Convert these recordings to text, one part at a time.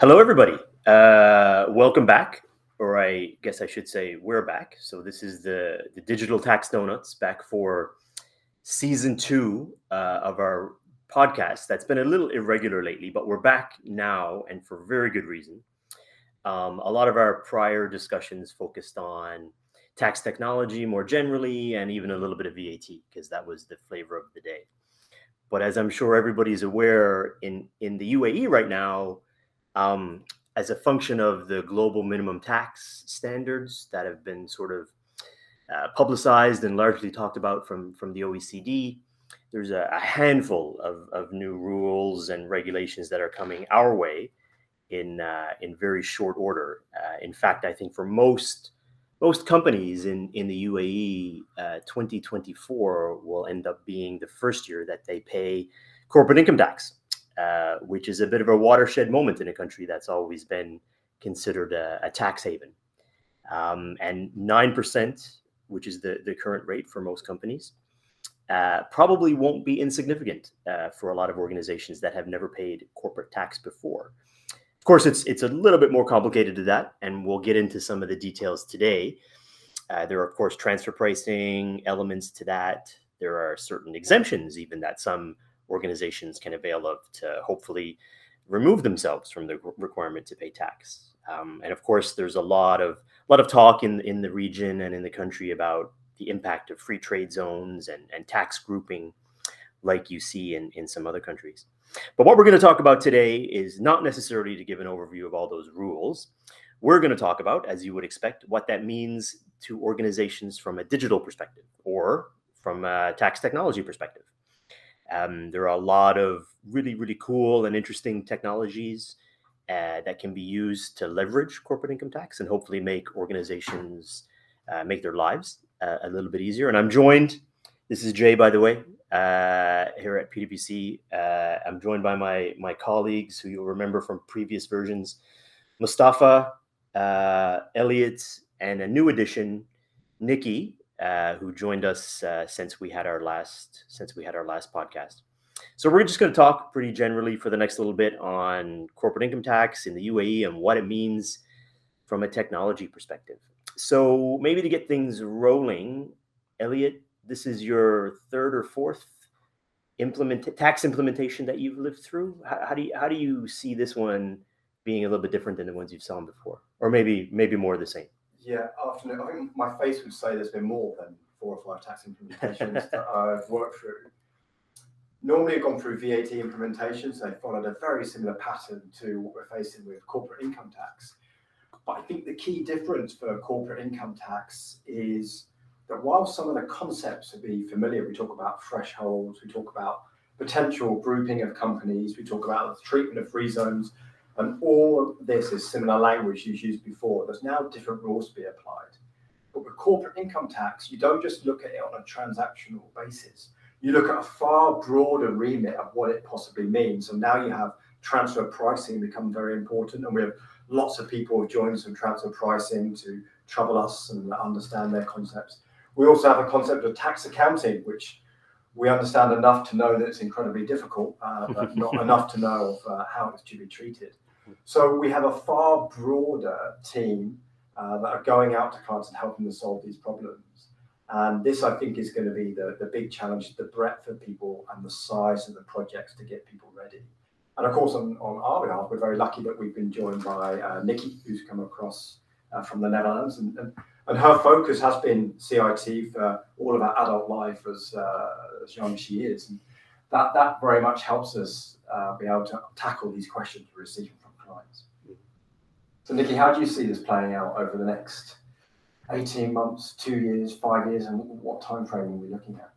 Hello, everybody. Welcome back, or I guess I should say we're back. So this is the Digital Tax Donuts back for season two of our podcast. That's been a little irregular lately, but we're back now and for very good reason. A lot of our prior discussions focused on tax technology more generally, and even a little bit of VAT, because that was the flavor of the day. But as I'm sure everybody's aware, in the UAE right now, as a function of the global minimum tax standards that have been sort of publicized and largely talked about from the OECD, there's a handful of new rules and regulations that are coming our way in very short order. In fact, I think for most companies in the UAE, 2024 will end up being the first year that they pay corporate income tax. Which is a bit of a watershed moment in a country that's always been considered a tax haven. And 9%, which is the current rate for most companies, probably won't be insignificant for a lot of organizations that have never paid corporate tax before. Of course, it's a little bit more complicated than that, and we'll get into some of the details today. There are, of course, transfer pricing elements to that. There are certain exemptions even that some organizations can avail of to hopefully remove themselves from the requirement to pay tax. And of course, there's a lot of talk in the region and in the country about the impact of free trade zones and tax grouping like you see in some other countries. But what we're going to talk about today is not necessarily to give an overview of all those rules. We're going to talk about, as you would expect, what that means to organizations from a digital perspective or from a tax technology perspective. There are a lot of really, really cool and interesting technologies that can be used to leverage corporate income tax and hopefully make organizations make their lives a little bit easier. And I'm joined, this is Jay, by the way, here at PDPC. I'm joined by my colleagues who you'll remember from previous versions, Mustafa, Elliot, and a new addition, Nikki, who joined us since we had our last podcast. So we're just going to talk pretty generally for the next little bit on corporate income tax in the UAE and what it means from a technology perspective. So maybe to get things rolling, Elliot, this is your third or fourth tax implementation that you've lived through. How do you see this one being a little bit different than the ones you've seen before, or maybe more of the same? Yeah, afternoon. I think my face would say there's been more than 4 or 5 tax implementations that I've worked through. Normally, I've gone through VAT implementations. They followed a very similar pattern to what we're facing with corporate income tax. But I think the key difference for corporate income tax is that while some of the concepts will be familiar, we talk about thresholds, we talk about potential grouping of companies, we talk about the treatment of free zones, and all of this is similar language you've used before. There's now different rules to be applied. But with corporate income tax, you don't just look at it on a transactional basis. You look at a far broader remit of what it possibly means. So now you have transfer pricing become very important. And we have lots of people who have joined some transfer pricing to trouble us and understand their concepts. We also have a concept of tax accounting, which we understand enough to know that it's incredibly difficult, but not enough to know of how it's to be treated. So we have a far broader team that are going out to clients and helping them solve these problems. And this, I think, is going to be the big challenge, the breadth of people and the size of the projects to get people ready. And of course, on our behalf, we're very lucky that we've been joined by Nikki, who's come across from the Netherlands. And her focus has been CIT for all of our adult life, as young as she is. And that very much helps us be able to tackle these questions we're receiving from clients. So, Nikki, how do you see this playing out over the next 18 months, 2 years, 5 years, and what time frame are we looking at?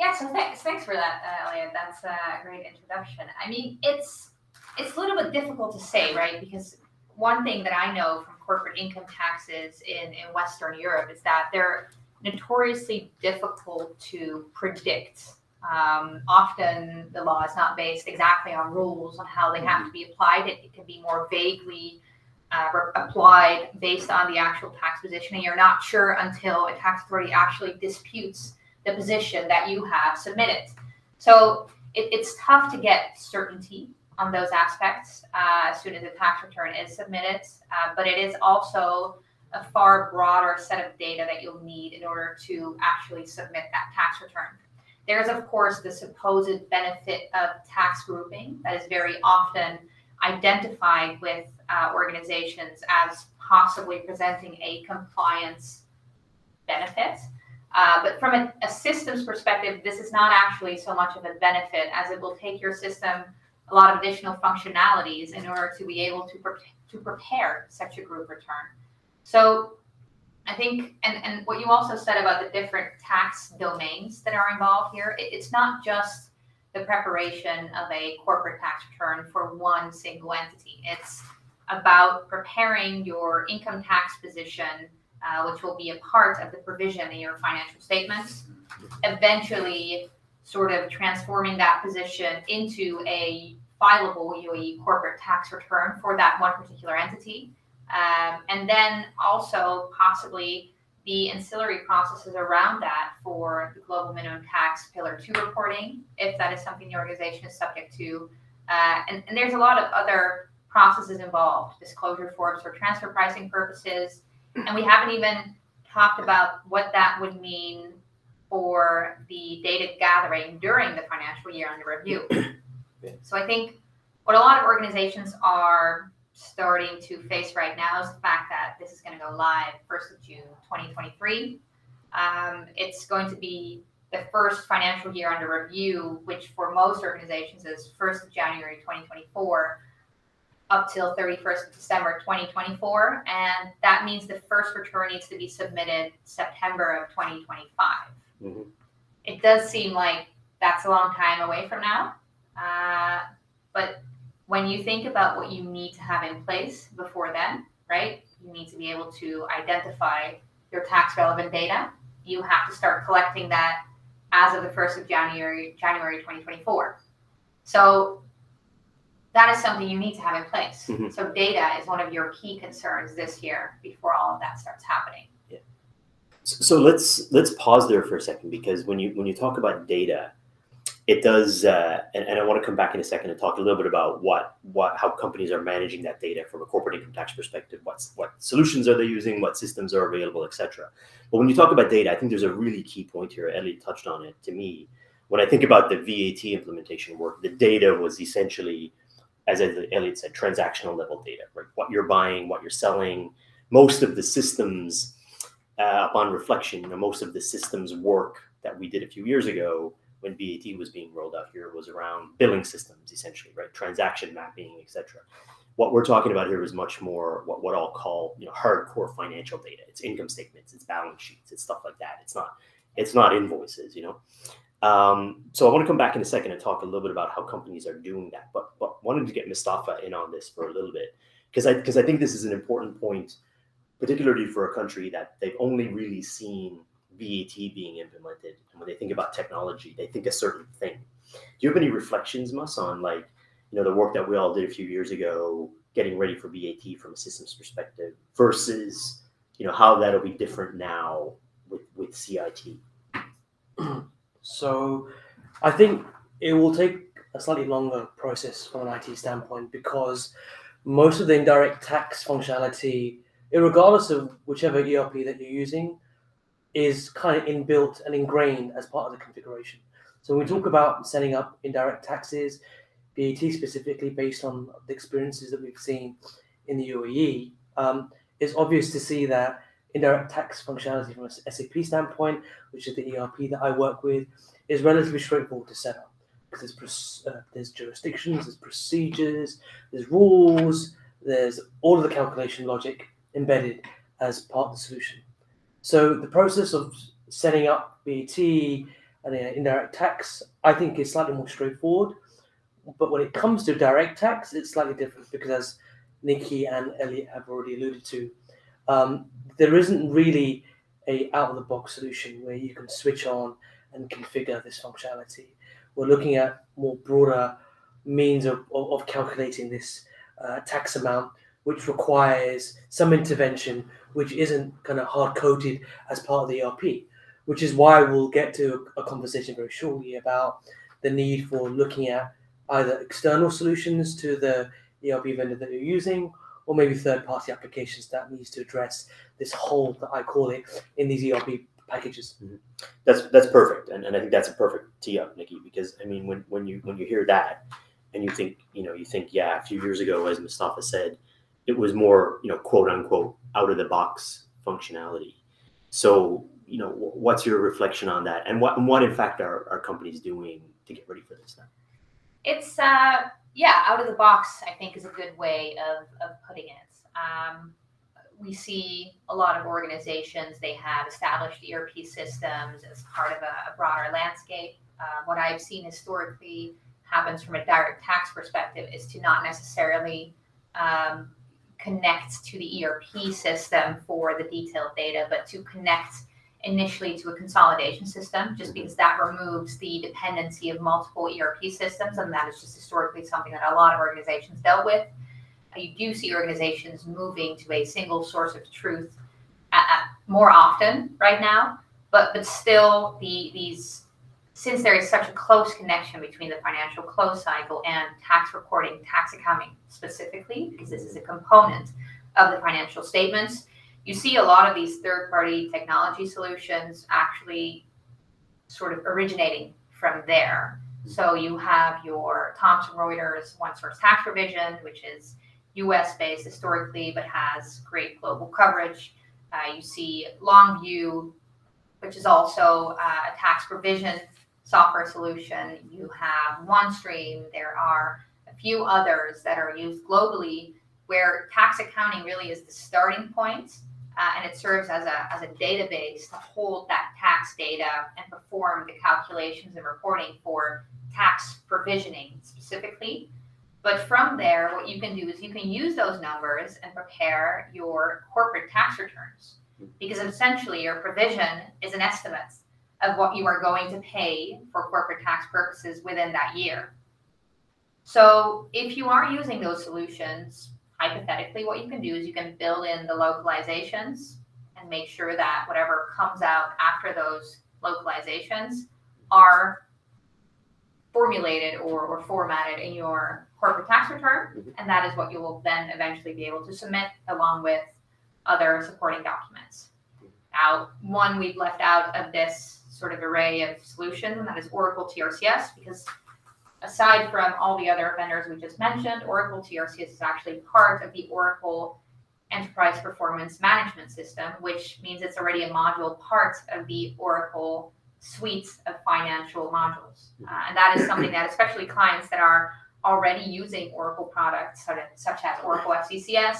Yeah, so thanks for that, Elliot. That's a great introduction. I mean, it's a little bit difficult to say, right? Because one thing that I know from corporate income taxes in Western Europe is that they're notoriously difficult to predict. Often the law is not based exactly on rules on how they have to be applied. It can be more vaguely applied based on the actual tax position, and you're not sure until a tax authority actually disputes the position that you have submitted. So it's tough to get certainty on those aspects as soon as the tax return is submitted. But it is also a far broader set of data that you'll need in order to actually submit that tax return. There's, of course, the supposed benefit of tax grouping that is very often identified with organizations as possibly presenting a compliance benefit. But from a systems perspective, this is not actually so much of a benefit, as it will take your system a lot of additional functionalities in order to be able to prepare such a group return. So I think, and what you also said about the different tax domains that are involved here, it's not just the preparation of a corporate tax return for one single entity. It's about preparing your income tax position, which will be a part of the provision in your financial statements, eventually sort of transforming that position into a fileable UAE corporate tax return for that one particular entity. And then also possibly the ancillary processes around that for the global minimum tax Pillar 2 reporting, if that is something the organization is subject to. And there's a lot of other processes involved, disclosure forms for transfer pricing purposes. And we haven't even talked about what that would mean for the data gathering during the financial year under review. Yeah. So I think what a lot of organizations are starting to face right now is the fact that this is going to go live 1st of June 2023. It's going to be the first financial year under review, which for most organizations is 1st of January 2024 up till 31st of December 2024. And that means the first return needs to be submitted September of 2025. Mm-hmm. It does seem like that's a long time away from now. But when you think about what you need to have in place before then, right? You need to be able to identify your tax relevant data. You have to start collecting that as of the 1st of January 2024. So that is something you need to have in place. Mm-hmm. So data is one of your key concerns this year before all of that starts happening. Yeah. So let's pause there for a second, because when you talk about data, it does, and I want to come back in a second and talk a little bit about how companies are managing that data from a corporate income tax perspective, what solutions are they using, what systems are available, et cetera. But when you talk about data, I think there's a really key point here. Elliot touched on it to me. When I think about the VAT implementation work, the data was essentially, as Elliot said, transactional level data, right? What you're buying, what you're selling. Most of the systems, upon reflection, most of the systems work that we did a few years ago when VAT was being rolled out here was around billing systems, essentially, right? Transaction mapping, et cetera. What we're talking about here is much more what I'll call, hardcore financial data. It's income statements, it's balance sheets, it's stuff like that. It's not invoices, So I want to come back in a second and talk a little bit about how companies are doing that, but wanted to get Mustafa in on this for a little bit, because I think this is an important point, particularly for a country that they've only really seen VAT being implemented. And when they think about technology, they think a certain thing. Do you have any reflections, Mus, on the work that we all did a few years ago, getting ready for VAT from a systems perspective versus, how that'll be different now with CIT? So I think it will take a slightly longer process from an IT standpoint, because most of the indirect tax functionality, regardless of whichever ERP that you're using, is kind of inbuilt and ingrained as part of the configuration. So when we talk about setting up indirect taxes, VAT specifically based on the experiences that we've seen in the UAE, it's obvious to see that indirect tax functionality from an SAP standpoint, which is the ERP that I work with, is relatively straightforward to set up, because there's jurisdictions, there's procedures, there's rules, there's all of the calculation logic embedded as part of the solution. So the process of setting up VAT and indirect tax, I think, is slightly more straightforward. But when it comes to direct tax, it's slightly different, because as Nikki and Elliot have already alluded to, there isn't really a out-of-the-box solution where you can switch on and configure this functionality. We're looking at more broader means of calculating this tax amount, which requires some intervention, which isn't kind of hard-coded as part of the ERP, which is why we'll get to a conversation very shortly about the need for looking at either external solutions to the ERP vendor that you're using, or maybe third-party applications that needs to address this hole that I call it in these ERP packages. Mm-hmm. That's perfect, and I think that's a perfect tee up, Nikki, because I mean, when you hear that, and you think a few years ago, as Mustafa said, it was more quote unquote out of the box functionality. So what's your reflection on that, and what in fact are companies doing to get ready for this now? It's out of the box, I think, is a good way of putting it. We see a lot of organizations, they have established ERP systems as part of a broader landscape. What I've seen historically happens from a direct tax perspective is to not necessarily connect to the ERP system for the detailed data, but to connect initially to a consolidation system, just because that removes the dependency of multiple ERP systems. And that is just historically something that a lot of organizations dealt with. You do see organizations moving to a single source of truth more often right now, but still since there is such a close connection between the financial close cycle and tax reporting, tax accounting specifically, because this is a component of the financial statements, you see a lot of these third-party technology solutions actually sort of originating from there. So you have your Thomson Reuters One Source Tax Provision, which is US-based historically, but has great global coverage. You see Longview, which is also a tax provision software solution. You have OneStream. There are a few others that are used globally where tax accounting really is the starting point, and it serves as a database to hold that tax data and perform the calculations and reporting for tax provisioning specifically. But from there, what you can do is you can use those numbers and prepare your corporate tax returns, because essentially your provision is an estimate of what you are going to pay for corporate tax purposes within that year. So if you are using those solutions, hypothetically, what you can do is you can build in the localizations and make sure that whatever comes out after those localizations are formulated or formatted in your corporate tax return, and that is what you will then eventually be able to submit along with other supporting documents. Now, one we've left out of this sort of array of solutions, and that is Oracle TRCS, because aside from all the other vendors we just mentioned, Oracle TRCS is actually part of the Oracle Enterprise Performance Management System, which means it's already a module part of the Oracle suite of financial modules. And that is something that especially clients that are already using Oracle products, such as Oracle FCCS,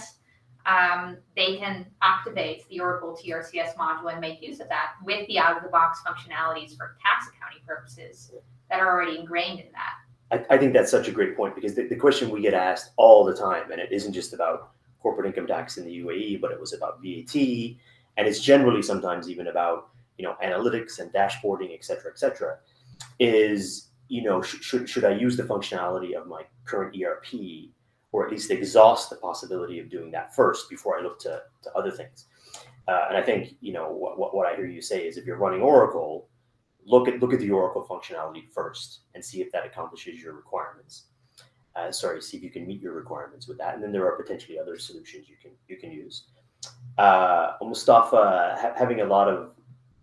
they can activate the Oracle TRCS module and make use of that with the out-of-the-box functionalities for tax accounting purposes that are already ingrained in that. I think that's such a great point, because the question we get asked all the time, and it isn't just about corporate income tax in the UAE, but it was about VAT, and it's generally sometimes even about analytics and dashboarding, et cetera, is should I use the functionality of my current ERP, or at least exhaust the possibility of doing that first before I look to other things? And I think what I hear you say is, if you're running Oracle, look at the Oracle functionality first and see if that accomplishes your requirements. See if you can meet your requirements with that, and then there are potentially other solutions you can use. Mustafa, having a lot of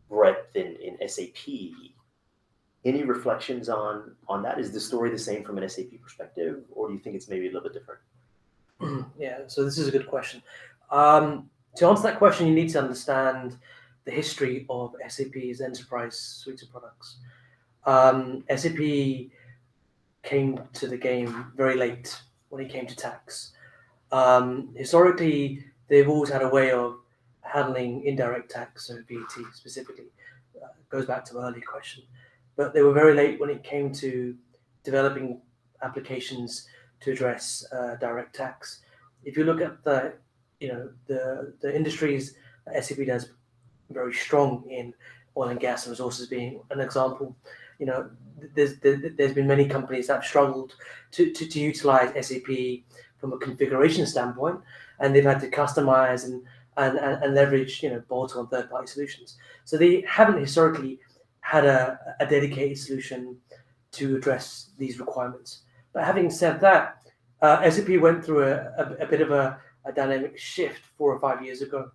breadth in SAP, any reflections on that? Is the story the same from an SAP perspective, or do you think it's maybe a little bit different? Yeah, so this is a good question. To answer that question, you need to understand the history of SAP's enterprise suite of products. SAP came to the game very late when it came to tax. Historically, they've always had a way of handling indirect tax, so VAT specifically. Goes back to the earlier question. But they were very late when it came to developing applications to address direct tax. If you look at the industries that SAP does very strong in, oil and gas and resources being an example, there's been many companies that have struggled to utilize SAP from a configuration standpoint, and they've had to customize and leverage bolt-on third-party solutions. So they haven't historically had a dedicated solution to address these requirements. But having said that, SAP went through a bit of a dynamic shift 4 or 5 years ago.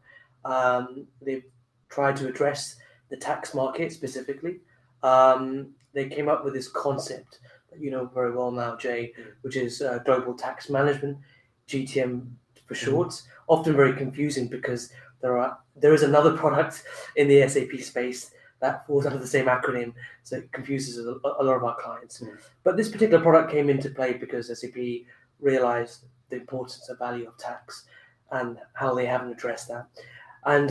They've tried to address the tax market specifically. They came up with this concept that you know very well now, Jay, which is global tax management, GTM for short. Often very confusing because there is another product in the SAP space that falls under the same acronym, so it confuses a lot of our clients. But this particular product came into play because SAP realized the importance of value of tax and how they haven't addressed that. And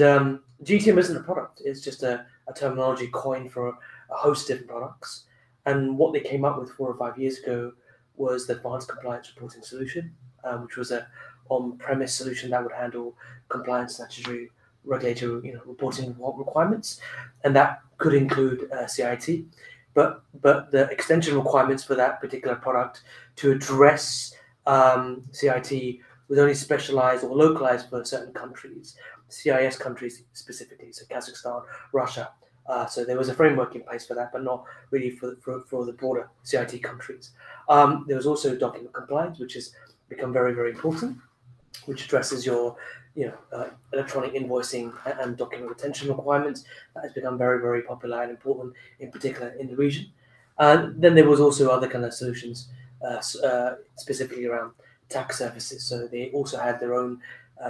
GTM isn't a product, it's just a terminology coined for a host of different products. And what they came up with 4 or 5 years ago was the Advanced Compliance Reporting Solution, which was a on-premise solution that would handle compliance, statutory, regulatory, reporting requirements, and that could include CIT. But the extension requirements for that particular product to address CIT was only specialized or localized for certain countries, CIS countries specifically, so Kazakhstan, Russia. So there was a framework in place for that, but not really for the broader CIT countries. There was also document compliance, which has become very, very important, which addresses your electronic invoicing and document retention requirements. That has become very, very popular and important, in particular in the region. And then there was also other kind of solutions specifically around tax services. So they also had their own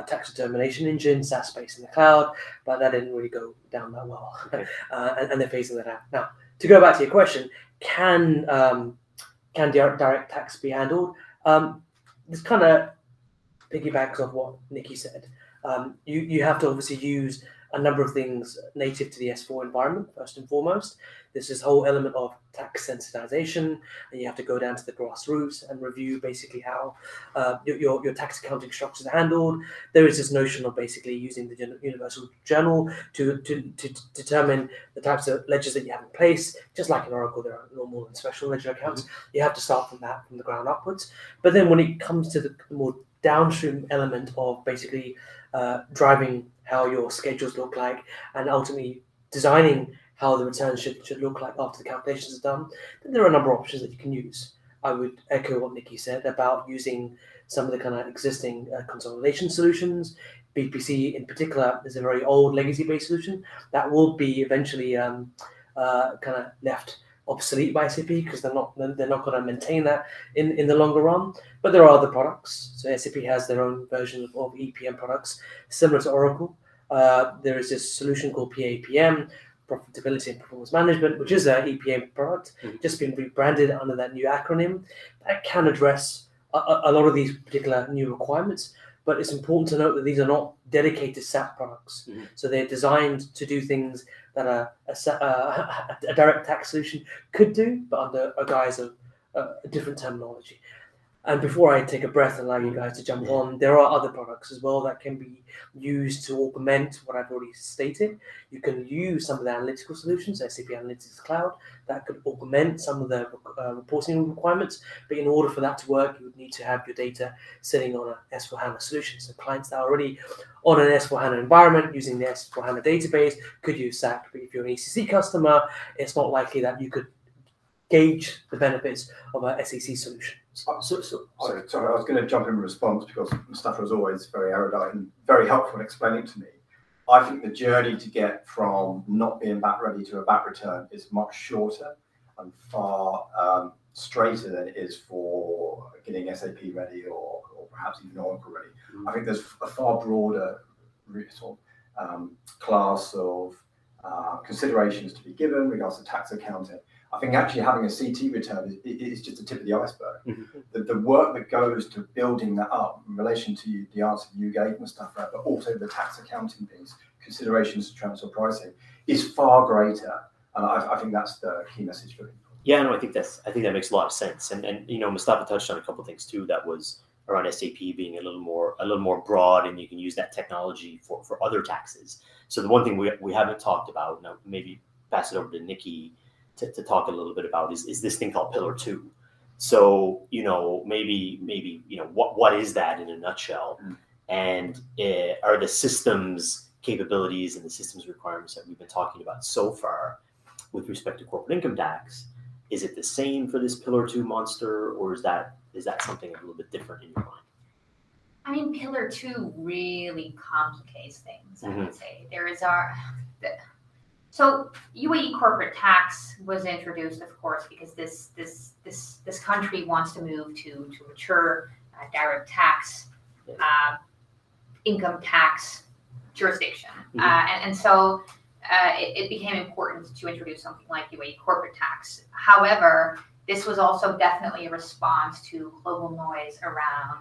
tax determination engine, SaaS-based in the cloud, but that didn't really go down that well. And they're phasing that out. Now, to go back to your question, can direct tax be handled? This kind of piggybacks off what Nikki said. You have to obviously use a number of things native to the S4 environment, first and foremost. There's this whole element of tax sensitization, and you have to go down to the grassroots and review basically how your tax accounting structures are handled. There is this notion of basically using the universal journal to determine the types of ledgers that you have in place. Just like in Oracle, there are normal and special ledger accounts. You have to start from the ground upwards. But then when it comes to the more downstream element of basically driving how your schedules look like and ultimately designing how the returns should look like after the calculations are done, then there are a number of options that you can use. I would echo what Nikki said about using some of the kind of existing consolidation solutions. BPC in particular is a very old legacy-based solution that will be eventually kind of left obsolete by SAP because they're not going to maintain that in the longer run. But there are other products. So SAP has their own version of EPM products similar to Oracle. There is this solution called PAPM, Profitability and Performance Management, which is an EPM product, just been rebranded under that new acronym. That can address a lot of these particular new requirements. But it's important to note that these are not dedicated SAP products. So they're designed to do things that a direct tax solution could do, but under a guise of a different terminology. And before I take a breath and allow you guys to jump on, there are other products as well that can be used to augment what I've already stated. You can use some of the analytical solutions, SAP Analytics Cloud, that could augment some of the reporting requirements. But in order for that to work, you would need to have your data sitting on an S4HANA solution. So clients that are already on an S4HANA environment using the S4HANA database could use SAP. But if you're an ECC customer, it's not likely that you could gauge the benefits of an SAC solution. Sorry, I was going to jump in response because Mustafa is always very erudite and very helpful in explaining to me. I think the journey to get from not being VAT ready to a VAT return is much shorter and far straighter than it is for getting SAP ready or perhaps even Oracle ready. I think there's a far broader sort of, class of considerations to be given in regards to tax accounting. I think actually having a CT return is just the tip of the iceberg. The work that goes to building that up in relation to the answer you gave, Mustafa, but also the tax accounting piece, considerations to transfer pricing, is far greater. And I think that's the key message for people. Yeah, no, I think that makes a lot of sense. And Mustafa touched on a couple of things too that was around SAP being a little more broad, and you can use that technology for other taxes. So the one thing we haven't talked about, now maybe pass it over to Nikki to talk a little bit about is this thing called Pillar 2. So, what is that in a nutshell? And are the systems capabilities and the systems requirements that we've been talking about so far with respect to corporate income tax, Is it the same for this Pillar 2 monster, or is that something a little bit different in your mind? I mean, Pillar 2 really complicates things, I would say. There is so UAE corporate tax was introduced, of course, because this country wants to move to mature direct tax, income tax jurisdiction. And so it became important to introduce something like UAE corporate tax. However, this was also definitely a response to global noise around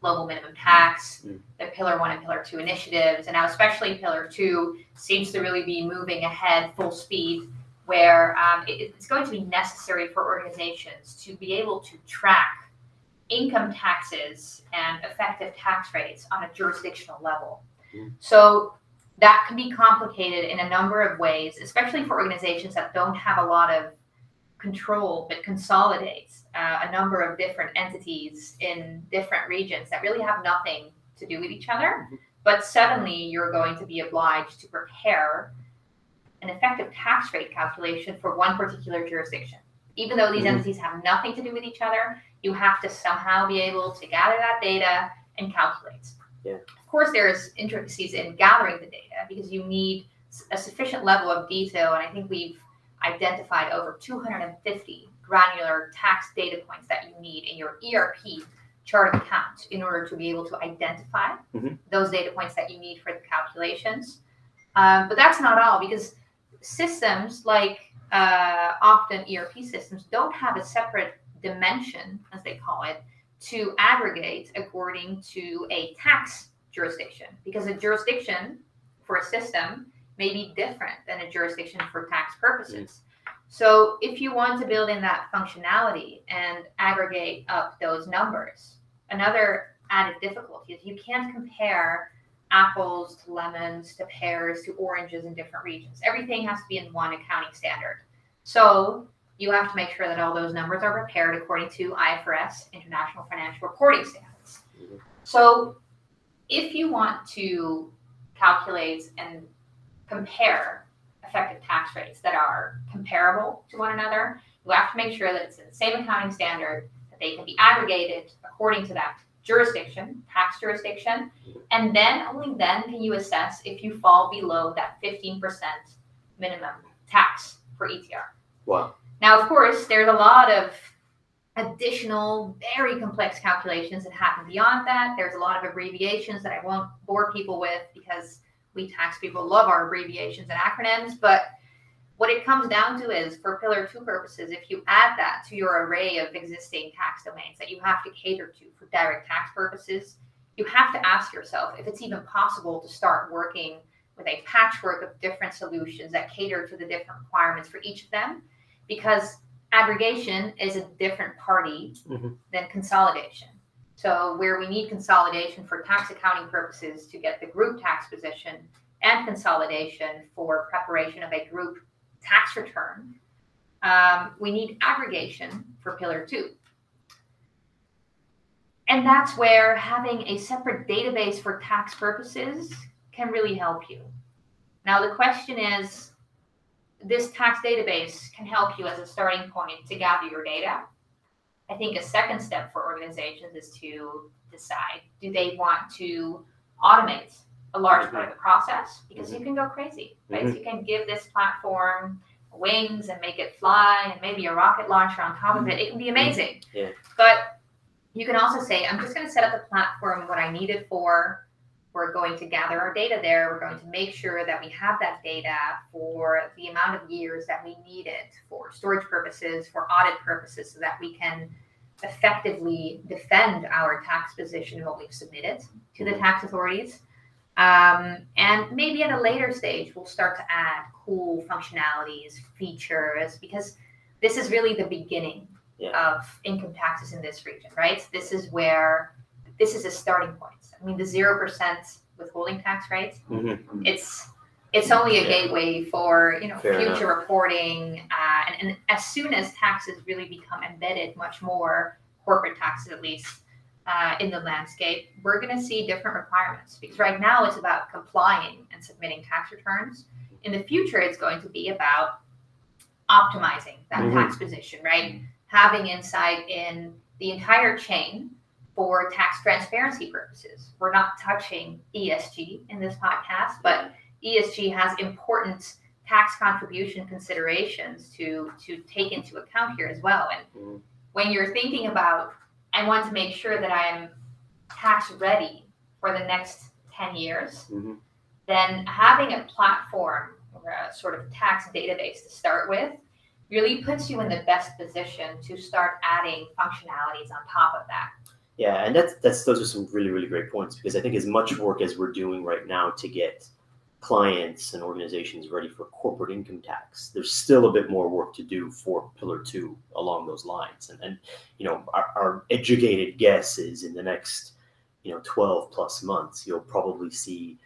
global minimum tax, the Pillar 1 and Pillar 2 initiatives, and now especially Pillar 2 seems to really be moving ahead full speed, where it's going to be necessary for organizations to be able to track income taxes and effective tax rates on a jurisdictional level. So that can be complicated in a number of ways, especially for organizations that don't have a lot of control, but consolidates a number of different entities in different regions that really have nothing to do with each other. But suddenly you're going to be obliged to prepare an effective tax rate calculation for one particular jurisdiction. Even though these entities have nothing to do with each other, you have to somehow be able to gather that data and calculate. Of course, there's intricacies in gathering the data because you need a sufficient level of detail. And I think we've identified over 250 granular tax data points that you need in your ERP chart of accounts in order to be able to identify those data points that you need for the calculations. But that's not all, because systems like often ERP systems don't have a separate dimension, as they call it, to aggregate according to a tax jurisdiction, because a jurisdiction for a system may be different than a jurisdiction for tax purposes. So if you want to build in that functionality and aggregate up those numbers, another added difficulty is you can't compare apples to lemons to pears to oranges in different regions. Everything has to be in one accounting standard. So you have to make sure that all those numbers are prepared according to IFRS, International Financial Reporting Standards. So if you want to calculate and compare effective tax rates that are comparable to one another, you have to make sure that it's in the same accounting standard, that they can be aggregated according to that jurisdiction, tax jurisdiction, and then only then can you assess if you fall below that 15% minimum tax for ETR. Wow. Now, of course, there's a lot of additional, very complex calculations that happen beyond that. There's a lot of abbreviations that I won't bore people with, because we tax people love our abbreviations and acronyms, but what it comes down to is, for Pillar 2 purposes, if you add that to your array of existing tax domains that you have to cater to for direct tax purposes, you have to ask yourself if it's even possible to start working with a patchwork of different solutions that cater to the different requirements for each of them, because aggregation is a different party than consolidation. So where we need consolidation for tax accounting purposes to get the group tax position, and consolidation for preparation of a group tax return, we need aggregation for Pillar 2. And that's where having a separate database for tax purposes can really help you. Now, the question is, this tax database can help you as a starting point to gather your data. I think a second step for organizations is to decide, do they want to automate a large part of the process? Because you can go crazy, right? So you can give this platform wings and make it fly, and maybe a rocket launcher on top of it. It can be amazing. But you can also say, I'm just going to set up the platform, what I need it for. We're going to gather our data there. We're going to make sure that we have that data for the amount of years that we need it for storage purposes, for audit purposes, so that we can effectively defend our tax position and what we've submitted to the tax authorities. And maybe at a later stage, we'll start to add cool functionalities, features, because this is really the beginning of income taxes in this region, right? This is where, this is a starting point. I mean, the 0% withholding tax rates, it's only a gateway for, you know, future reporting. And as soon as taxes really become embedded much more, corporate taxes at least, in the landscape, we're going to see different requirements, because right now it's about complying and submitting tax returns. In the future, it's going to be about optimizing that tax position, right? Having insight in the entire chain for tax transparency purposes. We're not touching ESG in this podcast, but ESG has important tax contribution considerations to take into account here as well. And when you're thinking about, I want to make sure that I'm tax ready for the next 10 years, then having a platform or a sort of tax database to start with really puts you in the best position to start adding functionalities on top of that. Yeah, and that's those are some really, really great points, because I think as much work as we're doing right now to get clients and organizations ready for corporate income tax, there's still a bit more work to do for Pillar 2 along those lines. And you know, our educated guess is in the next, 12 plus months, you'll probably see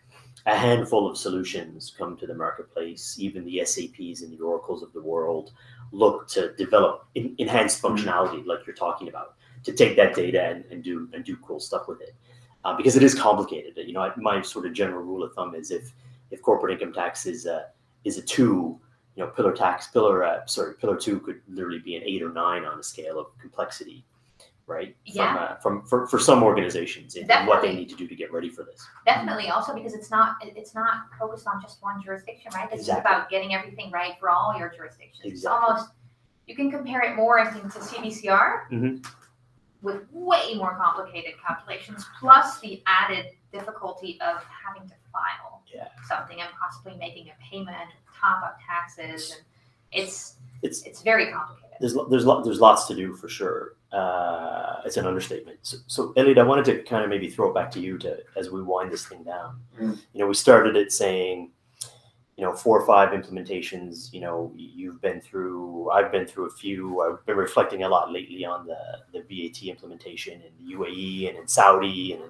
a handful of solutions come to the marketplace. Even the SAPs and the Oracles of the world look to develop enhanced functionality like you're talking about, to take that data and do cool stuff with it, because it is complicated. You know, my sort of general rule of thumb is if corporate income tax is a 2, Pillar 2 could literally be an 8 or 9 on a scale of complexity, right? Yeah. For some organizations and what they need to do to get ready for this. Definitely, also because it's not focused on just one jurisdiction, right? This is about getting everything right for all your jurisdictions. Exactly. It's almost, you can compare it more, I think, to CBCR. With way more complicated calculations, plus the added difficulty of having to file something and possibly making a payment, top up taxes, and it's very complicated. There's lots to do for sure. It's an understatement. So Elliot, I wanted to kind of maybe throw it back to you as we wind this thing down. We started it saying, 4 or 5 implementations, you've been through, I've been through a few. I've been reflecting a lot lately on the VAT implementation in the UAE and in Saudi and in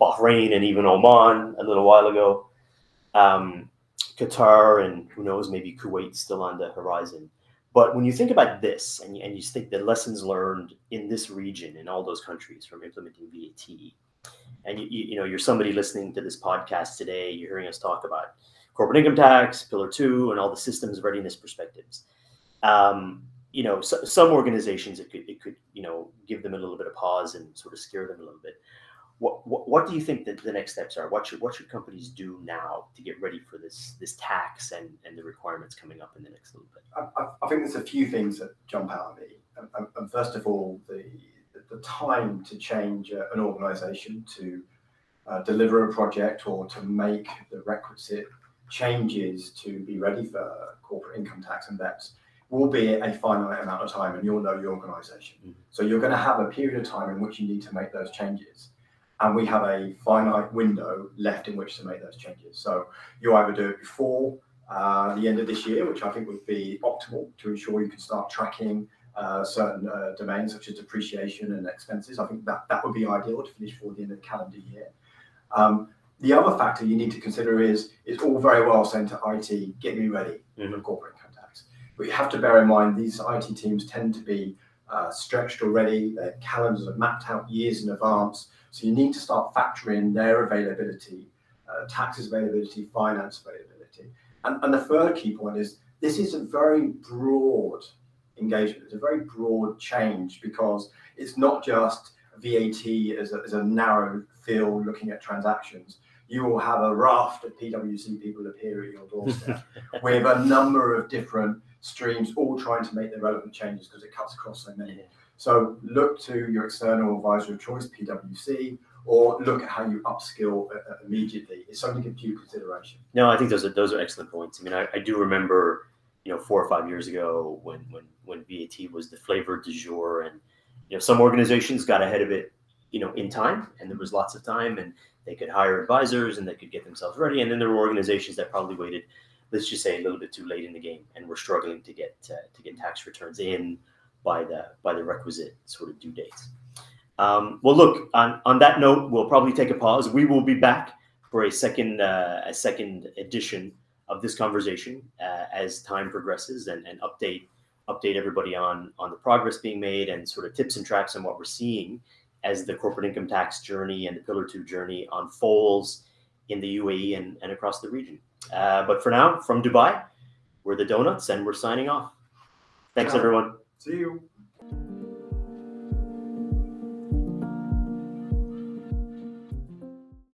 Bahrain and even Oman a little while ago. Qatar and who knows, maybe Kuwait still on the horizon. But when you think about this and you think the lessons learned in this region, in all those countries from implementing VAT, and you're somebody listening to this podcast today, you're hearing us talk about corporate income tax, Pillar 2, and all the systems readiness perspectives. Some organizations, it could give them a little bit of pause and sort of scare them a little bit. What do you think that the next steps are? What should companies do now to get ready for this tax and the requirements coming up in the next little bit? I think there's a few things that jump out at me. And first of all, the time to change an organization to deliver a project or to make the requisite changes to be ready for corporate income tax and VEPs will be a finite amount of time, and you'll know your organization. So you're going to have a period of time in which you need to make those changes. And we have a finite window left in which to make those changes. So you either do it before the end of this year, which I think would be optimal to ensure you can start tracking certain domains such as depreciation and expenses. I think that would be ideal to finish before the end of the calendar year. The other factor you need to consider is it's all very well saying to IT, get me ready for corporate income tax. But you have to bear in mind these IT teams tend to be stretched already. Their calendars are mapped out years in advance. So you need to start factoring their availability, taxes availability, finance availability. And the third key point is this is a very broad engagement. It's a very broad change because it's not just VAT as a narrow field looking at transactions. You will have a raft of PwC people appear at your doorstep with a number of different streams all trying to make the relevant changes because it cuts across so many. So look to your external advisor of choice, PwC, or look at how you upskill immediately. It's something to give due consideration. No, I think those are excellent points. I mean, I do remember, 4 or 5 years ago when VAT was the flavor du jour, and some organizations got ahead of it, in time, and there was lots of time, and they could hire advisors and they could get themselves ready. And then there were organizations that probably waited, let's just say, a little bit too late in the game, and were struggling to get tax returns in by the requisite sort of due dates. Well, look, on that note, we'll probably take a pause. We will be back for a second edition of this conversation as time progresses and update everybody on the progress being made and sort of tips and tracks on what we're seeing as the corporate income tax journey and the Pillar 2 journey unfolds in the UAE and across the region. But for now, from Dubai, we're the Donuts, and we're signing off. Thanks, everyone. See you.